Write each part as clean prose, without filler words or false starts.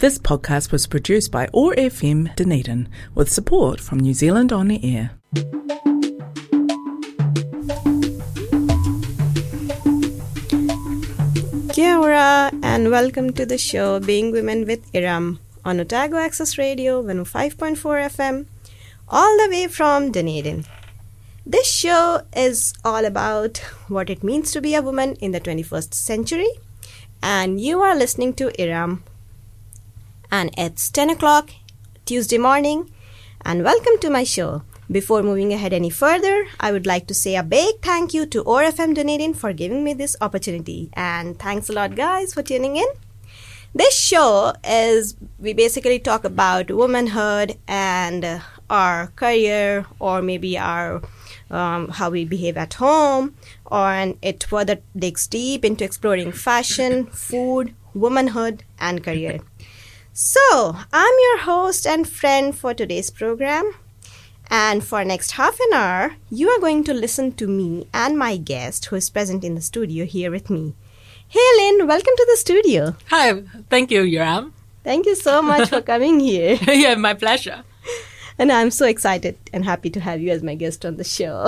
This podcast was produced by OAR FM Dunedin with support from New Zealand On the Air. Kia ora and welcome to the show Being Women with Iram on Otago Access Radio 105.4 FM all the way from Dunedin. This show is all about what it means to be a woman in the 21st century, and you are listening to Iram. And it's 10 o'clock Tuesday morning, and welcome to my show. Before moving ahead any further, I would like to say a big thank you to OAR FM Dunedin for giving me this opportunity, and thanks a lot guys for tuning in. This show is, we basically talk about womanhood and our career, or maybe our how we behave at home, and it further digs deep into exploring fashion, food, womanhood and career. So, I'm your host and friend for today's program, and for next half an hour, you are going to listen to me and my guest who is present in the studio here with me. Hey Lynn, welcome to the studio. Hi, thank you, Iram. Thank you so much for coming here. Yeah, my pleasure. And I'm so excited and happy to have you as my guest on the show.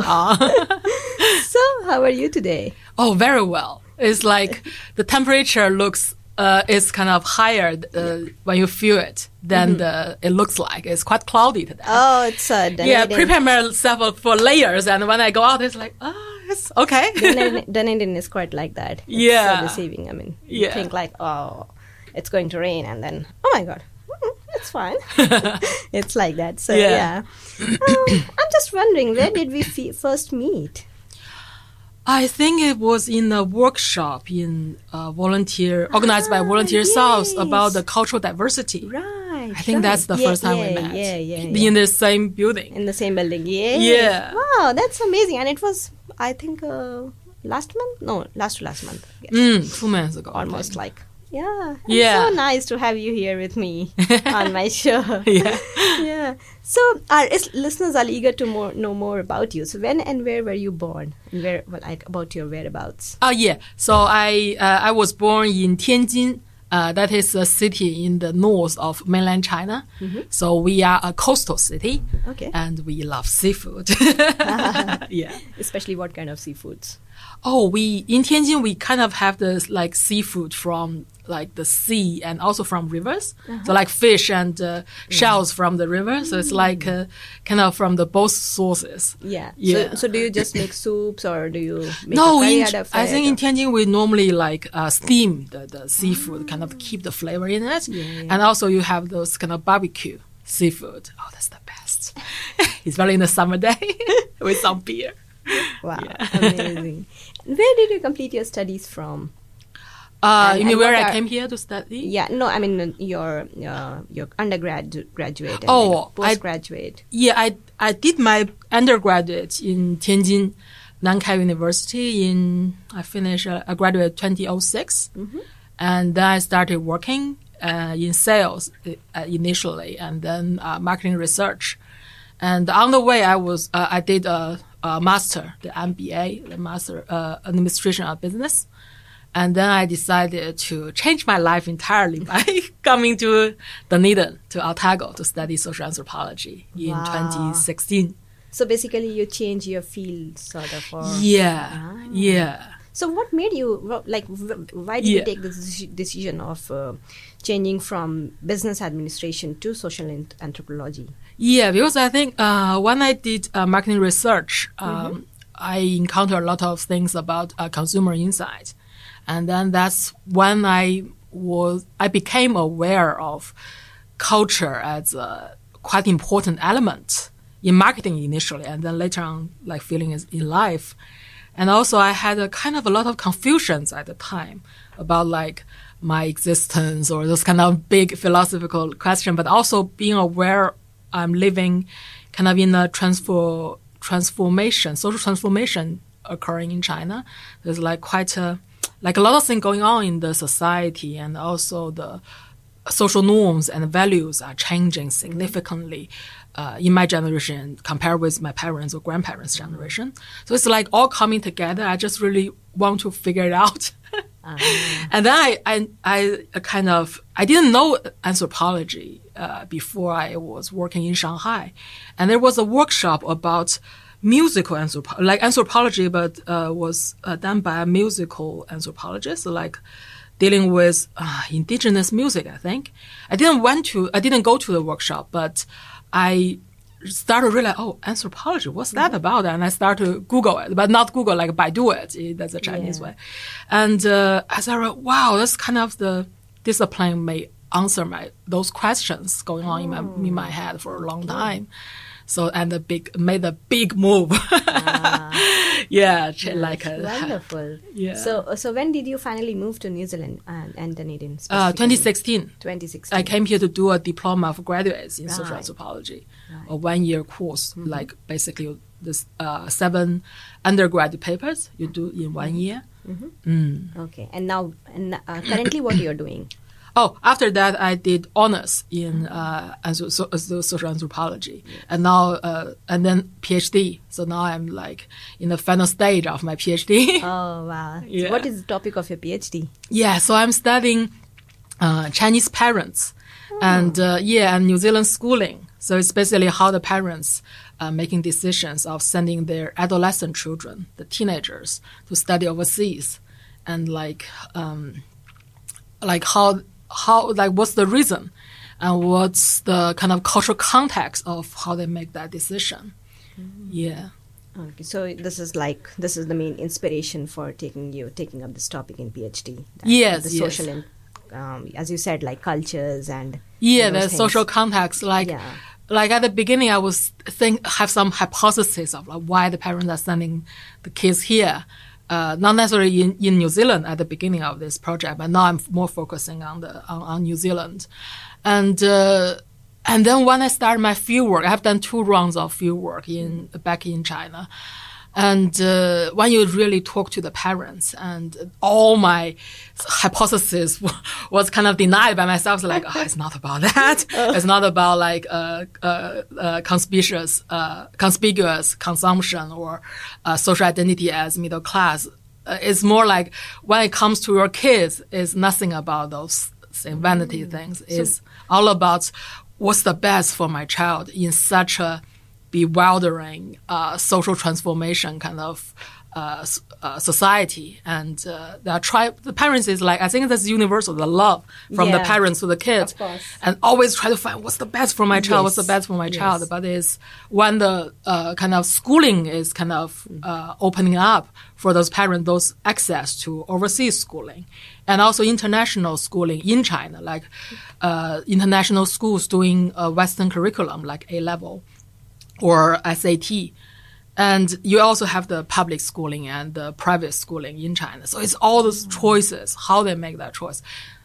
So, how are you today? Oh, very well. It's like the temperature looks, it's kind of higher when you feel it than it looks like. It's quite cloudy today. Oh, it's Dunedin. Yeah, prepare myself for layers, and when I go out, it's like, it's okay. Dunedin is quite like that. It's so deceiving. I mean, you think like, oh, it's going to rain, and then, oh my God. It's fine. It's like that. So, yeah. I'm just wondering, where did we first meet? I think it was in a workshop in organized by Volunteer South about the cultural diversity. Right. I think that's the first time we met. Yeah. In the same building. In the same building. Yeah. Yeah. Wow, that's amazing. And it was, I think, last month? No, last month. Yes. 2 months ago. Almost like. Yeah. It's so nice to have you here with me on my show. Yeah. So our listeners are eager to know more about you. So when and where were you born? And about your whereabouts? So I was born in Tianjin. That is a city in the north of mainland China. Mm-hmm. So we are a coastal city. Okay. And we love seafood. Yeah. Especially what kind of seafoods? Oh, in Tianjin, we kind of have this like seafood from like the sea and also from rivers. Uh-huh. So like fish and shells from the river. So it's like kind of from the both sources. Yeah. So do you just make soups or do you make a curry? I think in Tianjin, we normally like steam the seafood, kind of keep the flavor in it. Yeah. And also you have those kind of barbecue seafood. Oh, that's the best. It's very in the summer day with some beer. Wow, amazing. Where did you complete your studies from? You mean where I came here to study? Yeah, no, I mean your graduate and postgraduate. I did my undergraduate in Tianjin, Nankai University. I finished a graduate 2006, and then I started working in sales initially, and then marketing research. And on the way, I did a master, the MBA, the master administration of business. And then I decided to change my life entirely by coming to Dunedin, to Otago, to study social anthropology in 2016. So basically you change your field sort of. Or So what made you, like, why did you take this decision of changing from business administration to social anthropology? Yeah, because I think when I did marketing research, I encountered a lot of things about consumer insight. And then that's when I became aware of culture as a quite important element in marketing initially, and then later on, like feeling is in life. And also I had a kind of a lot of confusions at the time about like my existence or those kind of big philosophical question, but also being aware I'm living kind of in a social transformation occurring in China. There's like quite a lot of things going on in the society, and also the social norms and values are changing significantly in my generation compared with my parents' or grandparents' generation. So it's like all coming together. I just really want to figure it out And then I didn't know anthropology before I was working in Shanghai, and there was a workshop about musical anthropology, like anthropology, but was done by a musical anthropologist, like dealing with indigenous music. I think I didn't go to the workshop, but I started to realize, oh, anthropology, what's that about? And I started to Google it, but not Google, like Baidu it. That's a Chinese way. And as I read, wow, that's kind of the discipline may answer those questions going on in my head for a long time. So, and made a big move. Wonderful. Yeah. So when did you finally move to New Zealand and Dunedin specifically? 2016. I came here to do a diploma for graduates in social anthropology, a one-year course, like basically this 7 undergraduate papers you do in 1 year. Okay. And now, currently, what you're doing? Oh, after that, I did honors in social anthropology, and now and then PhD. So now I'm like in the final stage of my PhD. Oh wow! Yeah. What is the topic of your PhD? Yeah, so I'm studying Chinese parents and and New Zealand schooling. So it's basically how the parents are making decisions of sending their adolescent children, the teenagers, to study overseas, and like how like what's the reason and what's the kind of cultural context of how they make that decision. Okay, so this is the main inspiration for taking up this topic in PhD. Yes. Social and as you said, like cultures and the social context, like at the beginning I was have some hypothesis of like why the parents are sending the kids here. Not necessarily in New Zealand at the beginning of this project, but now I'm more focusing on New Zealand. And then when I started my fieldwork, I have done 2 rounds of fieldwork back in China. And when you really talk to the parents, and all my hypothesis was kind of denied by myself. So like, it's not about that. It's not about like conspicuous consumption or social identity as middle class. It's more like when it comes to your kids, it's nothing about those vanity things. It's all about what's the best for my child in such a bewildering social transformation kind of society. And the parents is like, I think that's universal, the love from the parents to the kids. Of course. And always try to find what's the best for my child, But it's when the kind of schooling is kind of opening up for those parents, those access to overseas schooling and also international schooling in China, like international schools doing a Western curriculum like A-level or SAT. And you also have the public schooling and the private schooling in China. So it's all those choices, how they make that choice.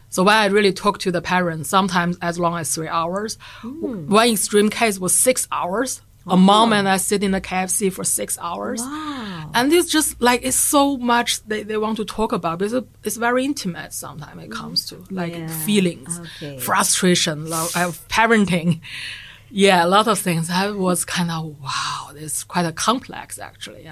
So when I really talk to the parents, sometimes as long as 3 hours. One extreme case was 6 hours. A mom and I sit in the KFC for 6 hours. Wow. And it's just like, it's so much they want to talk about. It's very intimate sometimes it comes to like feelings, frustration, love, parenting. Yeah, a lot of things. I was kind of, wow, it's quite a complex, actually.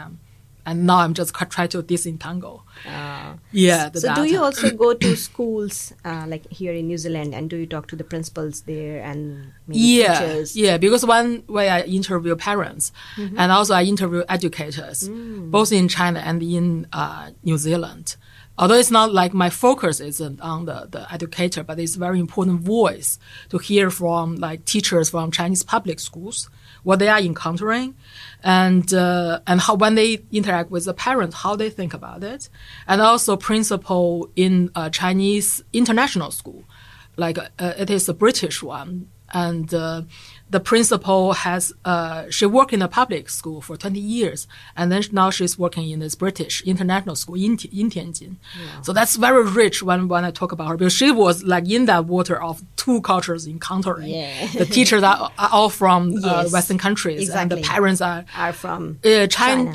And now I'm just trying to disentangle. So do you also go to schools, like here in New Zealand, and do you talk to the principals there and maybe teachers? Yeah, because one way I interview parents, and also I interview educators, both in China and in New Zealand. Although it's not like my focus isn't on the educator, but it's a very important voice to hear from like teachers from Chinese public schools, what they are encountering and how, when they interact with the parent, how they think about it. And also principal in a Chinese international school, like it is a British one. And the principal she worked in a public school for 20 years, and then now she's working in this British international school in Tianjin. Yeah. So that's very rich when I talk about her, because she was like in that water of 2 cultures encountering. Yeah. The teachers are all from Western countries, and the parents are from China.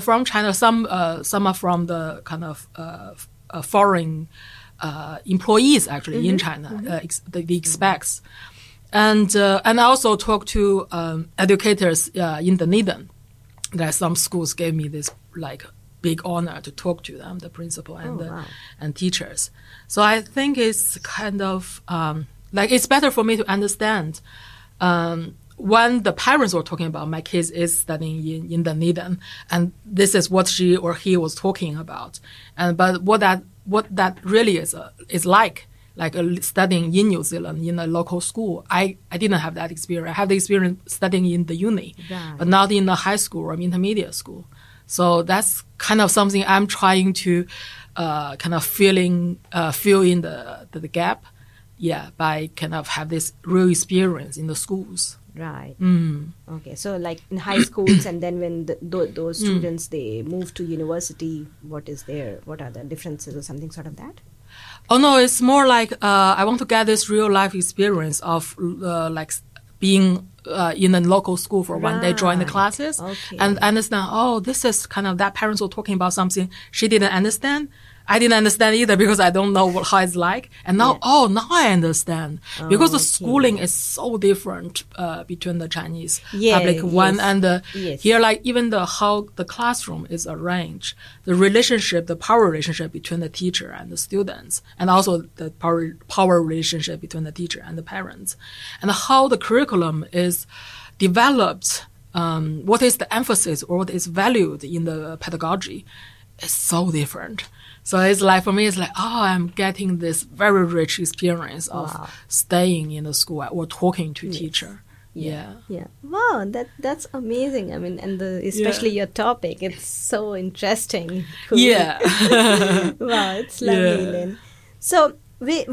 From China. Some are from the kind of foreign employees actually in China, the expats. And I also talk to educators in Dunedin. There are some schools gave me this like big honor to talk to them, the principal and and teachers. So I think it's kind of like it's better for me to understand when the parents were talking about my kids is studying in Dunedin, and this is what she or he was talking about, and but what that really is like studying in New Zealand in a local school. I didn't have that experience. I had the experience studying in the uni, but not in the high school or intermediate school. So that's kind of something I'm trying to kind of fill in the gap, by kind of have this real experience in the schools. Right. Mm. Okay. So like in high schools, and then when those students, they move to university, what are the differences or something sort of that? Oh, no, it's more like I want to get this real life experience of like being in a local school for one day, join the classes and understand, this is kind of that parents were talking about something she didn't understand. I didn't understand either because I don't know how it's like. And now, now I understand. Because the schooling is so different between the Chinese public one and here, like even how the classroom is arranged, the power relationship between the teacher and the students, and also the power relationship between the teacher and the parents, and how the curriculum is developed, what is the emphasis or what is valued in the pedagogy is so different. So it's like, for me, it's like, I'm getting this very rich experience of staying in the school or talking to teacher. Yeah. Wow, that's amazing. I mean, and especially your topic, it's so interesting. Cool. Yeah. Wow, it's lovely, Lynn. So what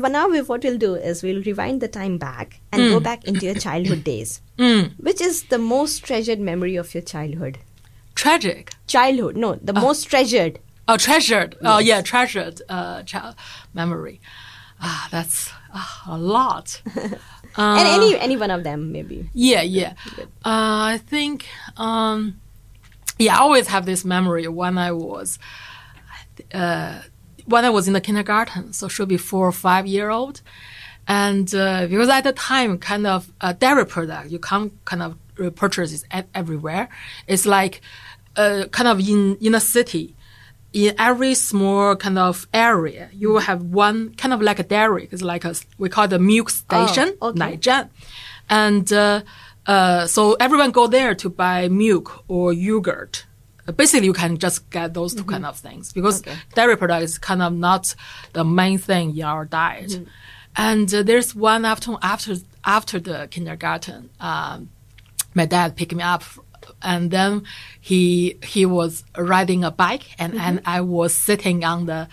we'll do is we'll rewind the time back and go back into your childhood days. Which is the most treasured memory of your childhood? Tragic? Childhood, no, the most treasured. Oh, treasured. Yes. Oh, yeah, treasured child memory. That's a lot. And any one of them, maybe. Yeah. I think, I always have this memory when I was in the kindergarten, so should be 4 or 5 year old. And because at the time, kind of a dairy product, you can't kind of purchase it everywhere. It's like kind of in a city. In every small kind of area, you will have one kind of like a dairy. It's like we call it the milk station, Naijian. And so everyone go there to buy milk or yogurt. Basically, you can just get those two kind of things because dairy product is kind of not the main thing in our diet. And there's one afternoon after the kindergarten, my dad picked me up. And then he was riding a bike, and I was sitting on the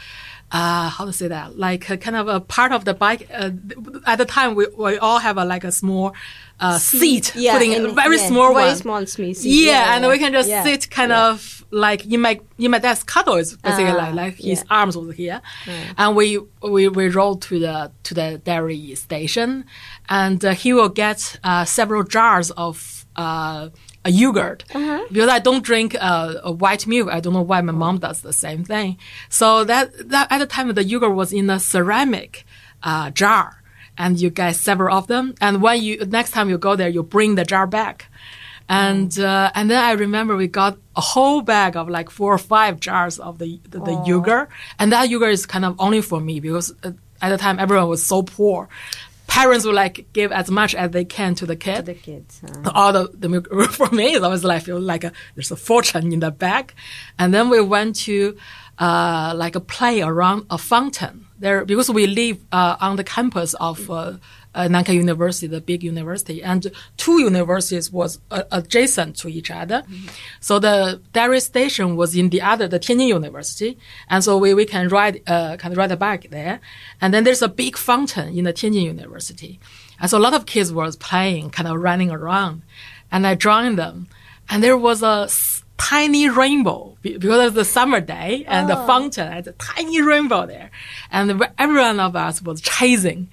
how to say that, like kind of a part of the bike. At the time, we all have a small seat, putting in a very small seat. And we can just sit kind of like in my dad's cuddle is basically like his arms was here, and we rode to the dairy station, and he will get several jars of a yogurt, because I don't drink a white milk. I don't know why my mom does the same thing. So that at the time the yogurt was in a ceramic jar, and you get several of them. And when next time you go there, you bring the jar back. And then I remember we got a whole bag of like 4 or 5 jars of the yogurt, and that yogurt is kind of only for me because at the time everyone was so poor. Parents would like give as much as they can to the kid. To the kids. All the milk for me is always like feel like there's a fortune in the bag. And then we went to like a play around a fountain there because we live on the campus of Nankai University, the big university, and 2 universities was adjacent to each other. So the dairy station was in the Tianjin University, and so we can ride a bike there. And then there's a big fountain in the Tianjin University, and so a lot of kids were playing, kind of running around, and I joined them. And there was a tiny rainbow because of the summer day and the fountain had a tiny rainbow there, and every one of us was chasing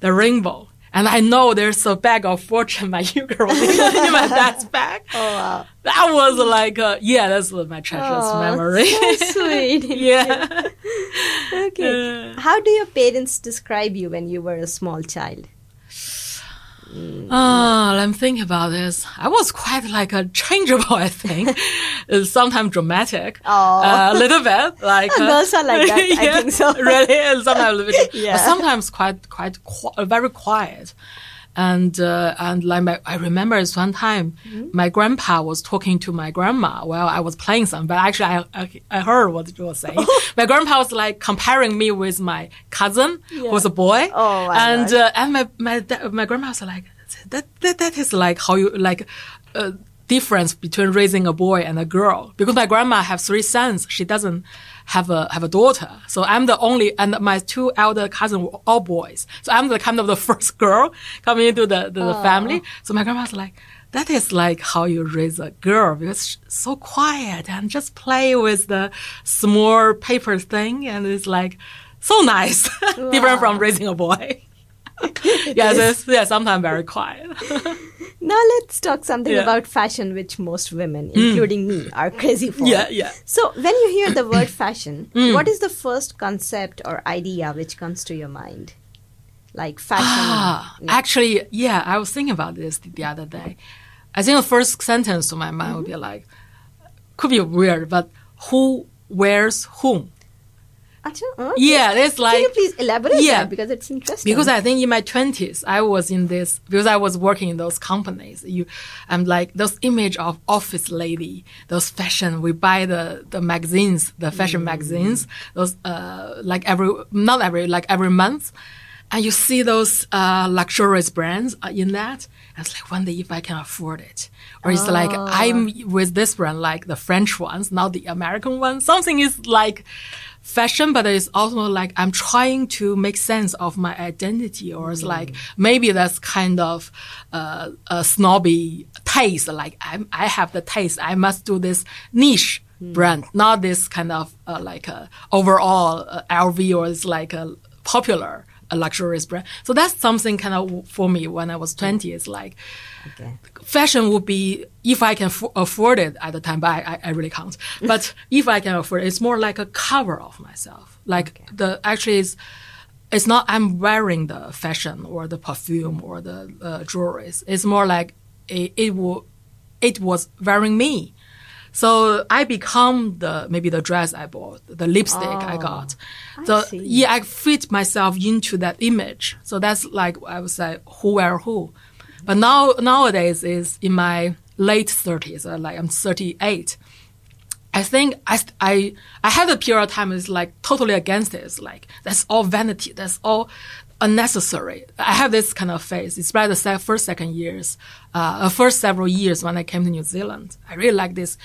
the rainbow. And I know there's a bag of fortune, my yogurt in my dad's bag. Oh, wow. That was like, that's my precious memory. So sweet. Okay. How do your parents describe you when you were a small child? Let me think about this. I was quite like a changeable, I think. Sometimes dramatic. A little bit. Like, girls are like that, yeah, I think so. Really? And sometimes a little bit. Yeah. But sometimes very quiet. And like I remember this one time, my grandpa was talking to my grandma while I was playing something, but actually I heard what you were saying. My grandpa was like comparing me with my cousin, who was a boy. Oh, and my grandma was like, that is like how you like, difference between raising a boy and a girl. Because my grandma have three sons. She doesn't have a daughter. So I'm the only, and my two elder cousins were all boys. So I'm the kind of the first girl coming into the family. So my grandma's like, that is like how you raise a girl, because she's so quiet and just play with the small paper thing. And it's like so nice, different from raising a boy. Sometimes very quiet. Now let's talk something about fashion, which most women, including me, are crazy for. So when you hear the word fashion, what is the first concept or idea which comes to your mind? Like fashion. Actually, I was thinking about this the other day. I think the first sentence to my mind would be like, could be weird, but who wears whom? It's like. Can you please elaborate that? Because it's interesting. Because I think in my 20s, I was in this, because I was working in those companies. I'm like, those image of office lady, those fashion, we buy the magazines, the fashion magazines, those, every month. And you see those, luxurious brands in that. I was like, one day if I can afford it. Or it's like, I'm with this brand, like the French ones, not the American ones. Something is like, fashion, but it's also like I'm trying to make sense of my identity, or it's like maybe that's kind of a snobby taste. Like I have the taste, I must do this niche brand, not this kind of like a overall LV, or it's like a popular luxurious brand. So that's something kind of for me when I was 20. It's like fashion would be, if I can afford it at the time, but I really can't. But if I can afford it, it's more like a cover of myself. Like it's not I'm wearing the fashion or the perfume or the jewelry. It's more like it was wearing me. So I become maybe the dress I bought, the lipstick I got. I fit myself into that image. So that's like, I would say, who wear who. But nowadays is in my late 30s, like I'm 38. I think I had a period of time is like totally against this. Like that's all vanity. That's all unnecessary. I have this kind of phase. It's by the first several years when I came to New Zealand. I really like this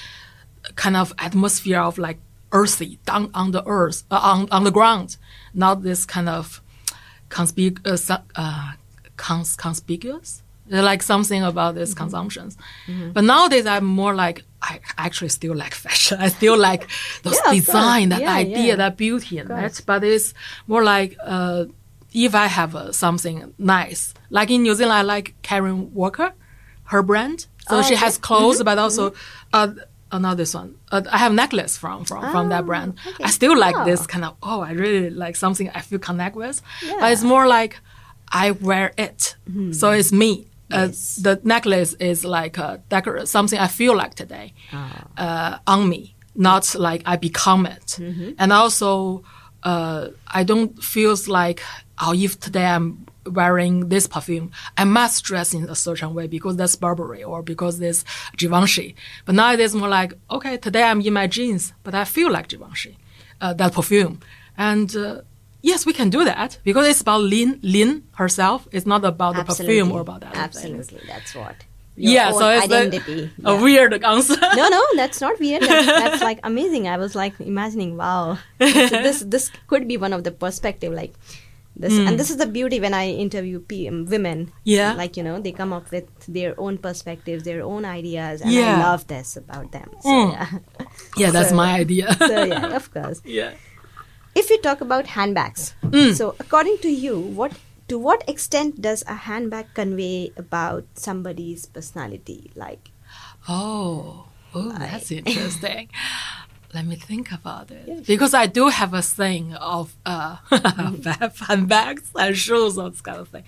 kind of atmosphere of like earthy, down on the earth, on the ground, not this kind of conspicuous. They like something about this consumptions. Mm-hmm. But nowadays, I'm more like, I actually still like fashion. I still like those design, that idea, that beauty and that. But it's more like, if I have something nice, like in New Zealand, I like Karen Walker, her brand. So she has clothes, but also, not this one. I have necklace from that brand. Okay. I still like this kind of, I really like something I feel connect with. Yeah. But it's more like, I wear it. Mm-hmm. So it's me. Yes. The necklace is like a something I feel like today on me, not like I become it. Mm-hmm. And also, I don't feel like, if today I'm wearing this perfume, I must dress in a certain way because that's Burberry or because this Givenchy. But now it is more like, today I'm in my jeans, but I feel like Givenchy, that perfume. And yes, we can do that because it's about Lin herself. It's not about the perfume or about that. Absolutely, that's what. So it's identity. A weird answer. No, that's not weird. That's like amazing. I was like imagining, wow, this could be one of the perspective like this, and this is the beauty when I interview women. Yeah, like they come up with their own perspectives, their own ideas, and I love this about them. So, that's my idea. So of course. Yeah. If you talk about handbags, so according to you, to what extent does a handbag convey about somebody's personality? Like, that's interesting. Let me think about it. Yes. Because I do have a thing of handbags and shoes, all this kind of thing.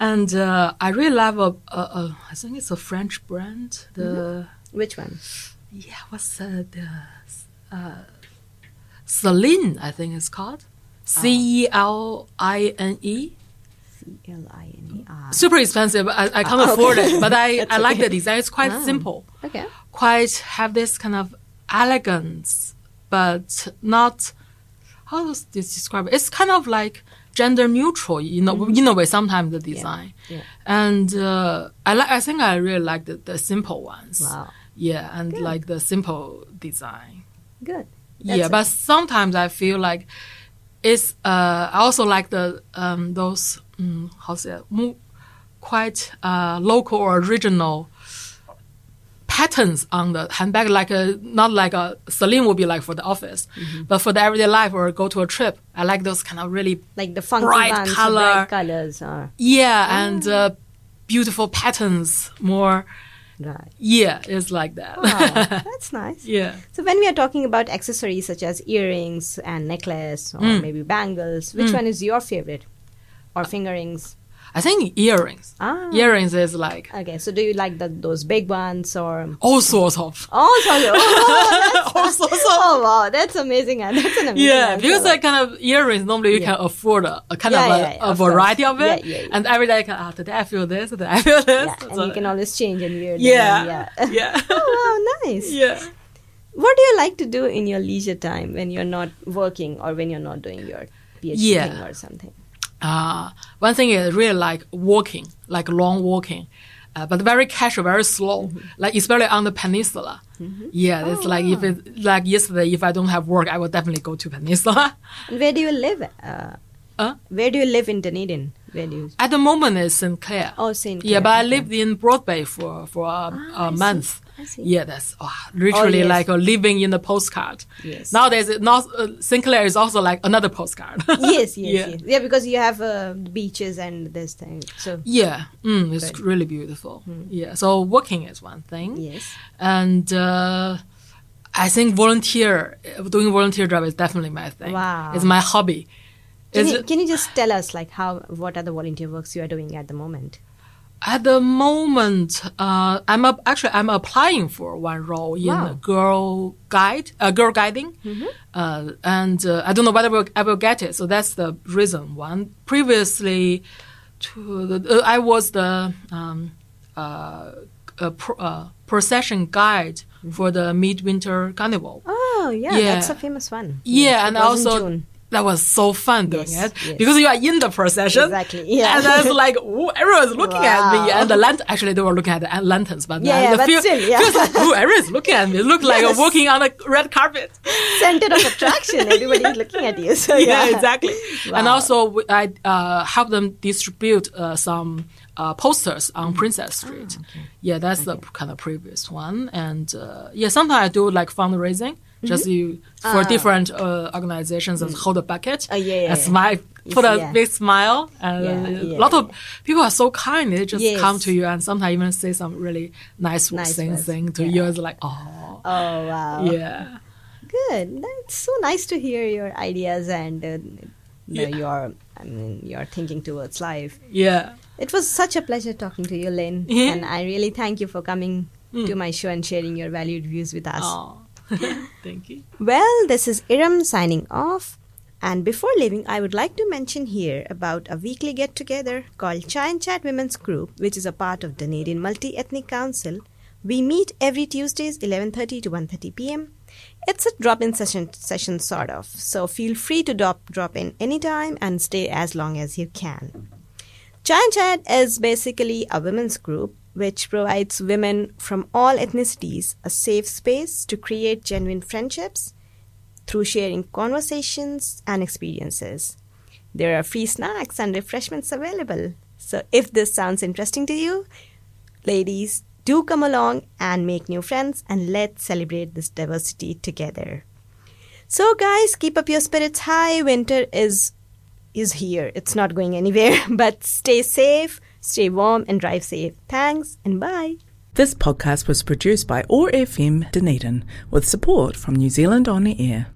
And I really love, I think it's a French brand. Which one? Yeah, what's Celine, I think it's called. Celine. Celine. Super expensive. I can't afford it, but I like the design. It's quite simple. Okay. Quite have this kind of elegance, but not, how does this describe it? It's kind of like gender neutral, in a way, sometimes the design. Yeah. Yeah. And I think I really like the simple ones. Wow. Yeah, and good. Like the simple design. Good. That's yeah, it. But sometimes I feel like it's, I also like the, those, how's it, quite local or original patterns on the handbag, like not like a Celine would be like for the office, but for the everyday life or go to a trip, I like those kind of really like the funky bright color, bright colors. And beautiful patterns. More, right? Yeah, it's like that. Oh, that's nice. Yeah. So when we are talking about accessories such as earrings and necklace or maybe bangles, which one is your favorite, or fingerings? I think earrings. Earrings is like... Okay, so do you like those big ones or... All sorts of. All sorts of. Oh, all sorts of. Oh, wow, that's amazing. That's an amazing answer. Because that kind of earrings, normally you can afford a variety of it. Yeah. And every day, today I feel this, today I feel this. Yeah, and so, you can always change and wear them. Yeah. Oh, wow, nice. Yeah. What do you like to do in your leisure time when you're not working or when you're not doing your PhD thing or something? One thing is really like walking, like long walking, but very casual, very slow, like especially on the peninsula. Yeah, it's like yesterday, if I don't have work, I will definitely go to peninsula. Where do you live? Where do you live in Dunedin? At the moment, it's St. Clair. Oh, St. Clair. Yeah, but I lived in Broad Bay for a month. I see. Yeah, that's literally like living in the postcard. Yes. Nowadays, St. Clair is also like another postcard. yes. Yeah, because you have beaches and this thing. So it's really beautiful. Yeah, so working is one thing. Yes. And I think doing volunteer job is definitely my thing. Wow. It's my hobby. Can you just tell us like what are the volunteer works you are doing at the moment? At the moment, I'm applying for one role in girl guiding, and I don't know whether I will get it. So that's the reason. One previously, I was the procession guide for the Midwinter Carnival. Oh yeah, that's a famous one. Yeah, and also. That was so fun doing it because you are in the procession. Exactly. Yeah. And I was like, everyone's looking at me. And the actually, they were looking at the lanterns, but feels like, everyone's looking at me. It looked like you're walking on a red carpet. Center of attraction. Everybody is looking at you. So, yeah, exactly. Wow. And also, I helped them distribute some posters on Princess Street. Oh, okay. Yeah, that's the kind of previous one. And sometimes I do like fundraising. Just for different organizations and hold a bucket and smile, put a big smile. And a lot of people are so kind. They just come to you and sometimes even say some really nice thing to you. It's like, oh, wow. Yeah. Good. That's so nice to hear your ideas and your thinking towards life. Yeah. It was such a pleasure talking to you, Lin. Yeah. And I really thank you for coming to my show and sharing your valued views with us. Oh. Thank you. Well, this is Iram signing off. And before leaving, I would like to mention here about a weekly get-together called Chai and Chat Women's Group, which is a part of Dunedin Multi-Ethnic Council. We meet every Tuesdays, 11:30 to 1:30 p.m. It's a drop-in session sort of, so feel free to drop in anytime and stay as long as you can. Chai and Chat is basically a women's group which provides women from all ethnicities a safe space to create genuine friendships through sharing conversations and experiences. There are free snacks and refreshments available. So if this sounds interesting to you, ladies, do come along and make new friends and let's celebrate this diversity together. So guys, keep up your spirits high. Winter is here. It's not going anywhere, but stay safe. Stay warm and drive safe. Thanks and bye. This podcast was produced by OAR FM Dunedin with support from New Zealand On Air.